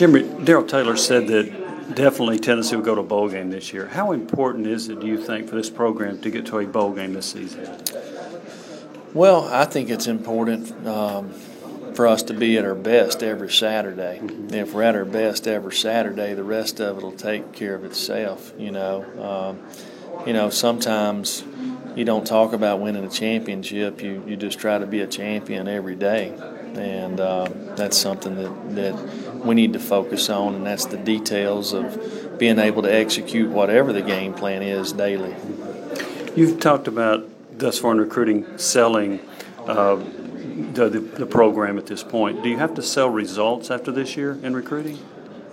Jim, Darrell Taylor said that definitely Tennessee will go to a bowl game this year. How important is it, do you think, for this program to get to a bowl game this season? Well, I think it's important for us to be at our best every Saturday. Mm-hmm. If we're at our best every Saturday, the rest of it will take care of itself. Sometimes you don't talk about winning a championship. You just try to be a champion every day. And that's something that we need to focus on, and that's the details of being able to execute whatever the game plan is daily. You've talked about thus far in recruiting, selling the program at this point. Do you have to sell results after this year in recruiting?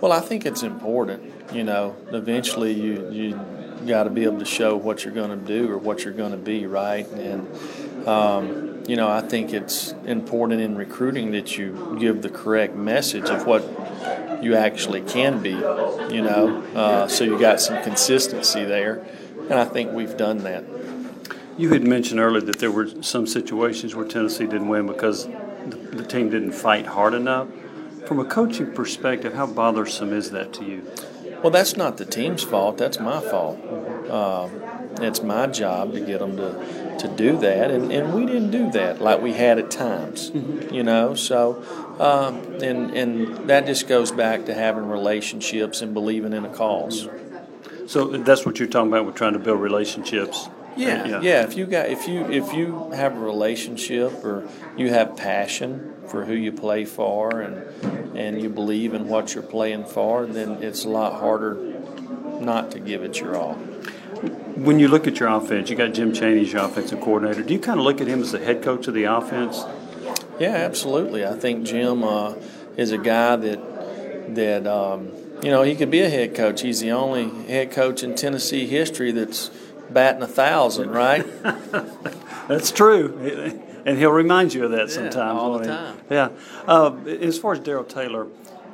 Well, I think it's important. Eventually you got to be able to show what you're going to do or what you're going to be, right? And, I think it's important in recruiting that you give the correct message of what you actually can be, so you got some consistency there. And I think we've done that. You had mentioned earlier that there were some situations where Tennessee didn't win because the team didn't fight hard enough. From a coaching perspective, how bothersome is that to you? Well, that's not the team's fault. That's my fault. It's my job to get them to do that, and we didn't do that like we had at times, So, and that just goes back to having relationships and believing in a cause. So that's what you're talking about with trying to build relationships. Yeah. If you have a relationship or you have passion for who you play for and you believe in what you're playing for, then it's a lot harder not to give it your all. When you look at your offense, you got Jim Chaney as your offensive coordinator. Do you kind of look at him as the head coach of the offense? Yeah, absolutely. I think Jim is a guy that he could be a head coach. He's the only head coach in Tennessee history that's batting 1,000, right? That's true, and he'll remind you of that sometimes. All the time. Yeah. As far as Darrell Taylor,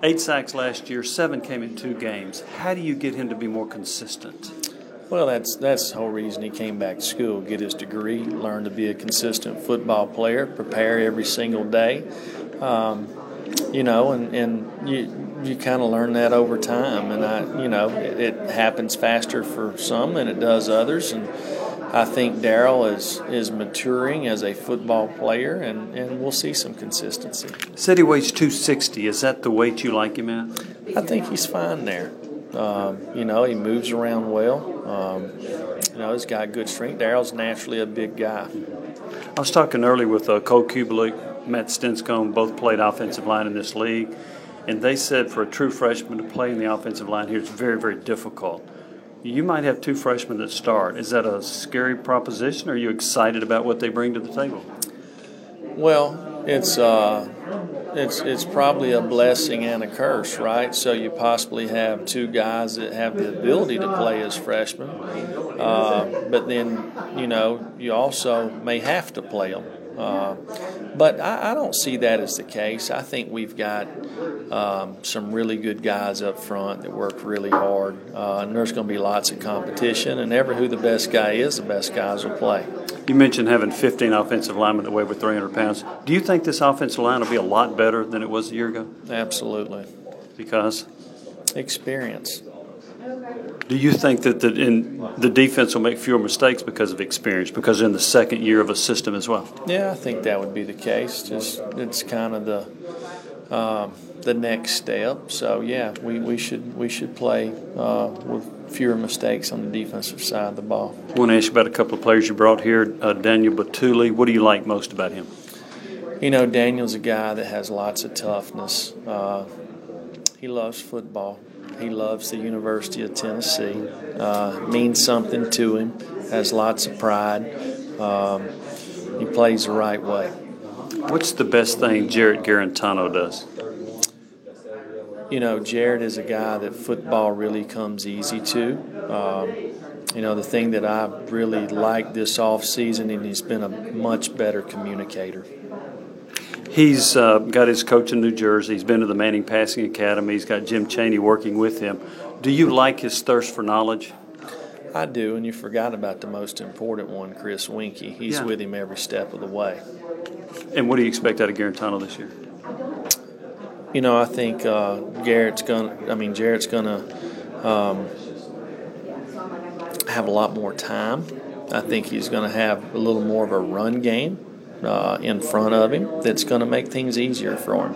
8 sacks last year, 7 came in 2 games. How do you get him to be more consistent? Well, that's the whole reason he came back to school, get his degree, learn to be a consistent football player, prepare every single day, You kind of learn that over time, and it happens faster for some than it does others. And I think Darrell is maturing as a football player, and we'll see some consistency. Said he weighs 260. Is that the weight you like him at? I think he's fine there. He moves around well. He's got good strength. Darrell's naturally a big guy. I was talking earlier with Cole Kubelik, Matt Stinscombe, both played offensive line in this league. And they said for a true freshman to play in the offensive line here, it's very, very difficult. You might have 2 freshmen that start. Is that a scary proposition, or are you excited about what they bring to the table? Well, it's probably a blessing and a curse, right? So you possibly have 2 guys that have the ability to play as freshmen, but then, you also may have to play them. But I don't see that as the case. I think we've got some really good guys up front that work really hard, and there's going to be lots of competition, and who the best guy is, the best guys will play. You mentioned having 15 offensive linemen that weigh over 300 pounds. Do you think this offensive line will be a lot better than it was a year ago? Absolutely. Because? Experience. Do you think that the defense will make fewer mistakes because of experience, because in the second year of a system as well? Yeah, I think that would be the case. Just it's kind of the next step. So yeah, we should play with fewer mistakes on the defensive side of the ball. I want to ask you about a couple of players you brought here. Daniel Batuli. What do you like most about him? Daniel's a guy that has lots of toughness. He loves football. He loves the University of Tennessee, means something to him, has lots of pride. He plays the right way. What's the best thing Jarrett Guarantano does? Jarrett is a guy that football really comes easy to. The thing that I really like this offseason, and he's been a much better communicator. He's got his coach in New Jersey. He's been to the Manning Passing Academy. He's got Jim Chaney working with him. Do you like his thirst for knowledge? I do, and you forgot about the most important one, Chris Wienke. He's with him every step of the way. And what do you expect out of Guarantano this year? you know, I think Jarrett's gonna have a lot more time. I think he's going to have a little more of a run game in front of him that's going to make things easier for him.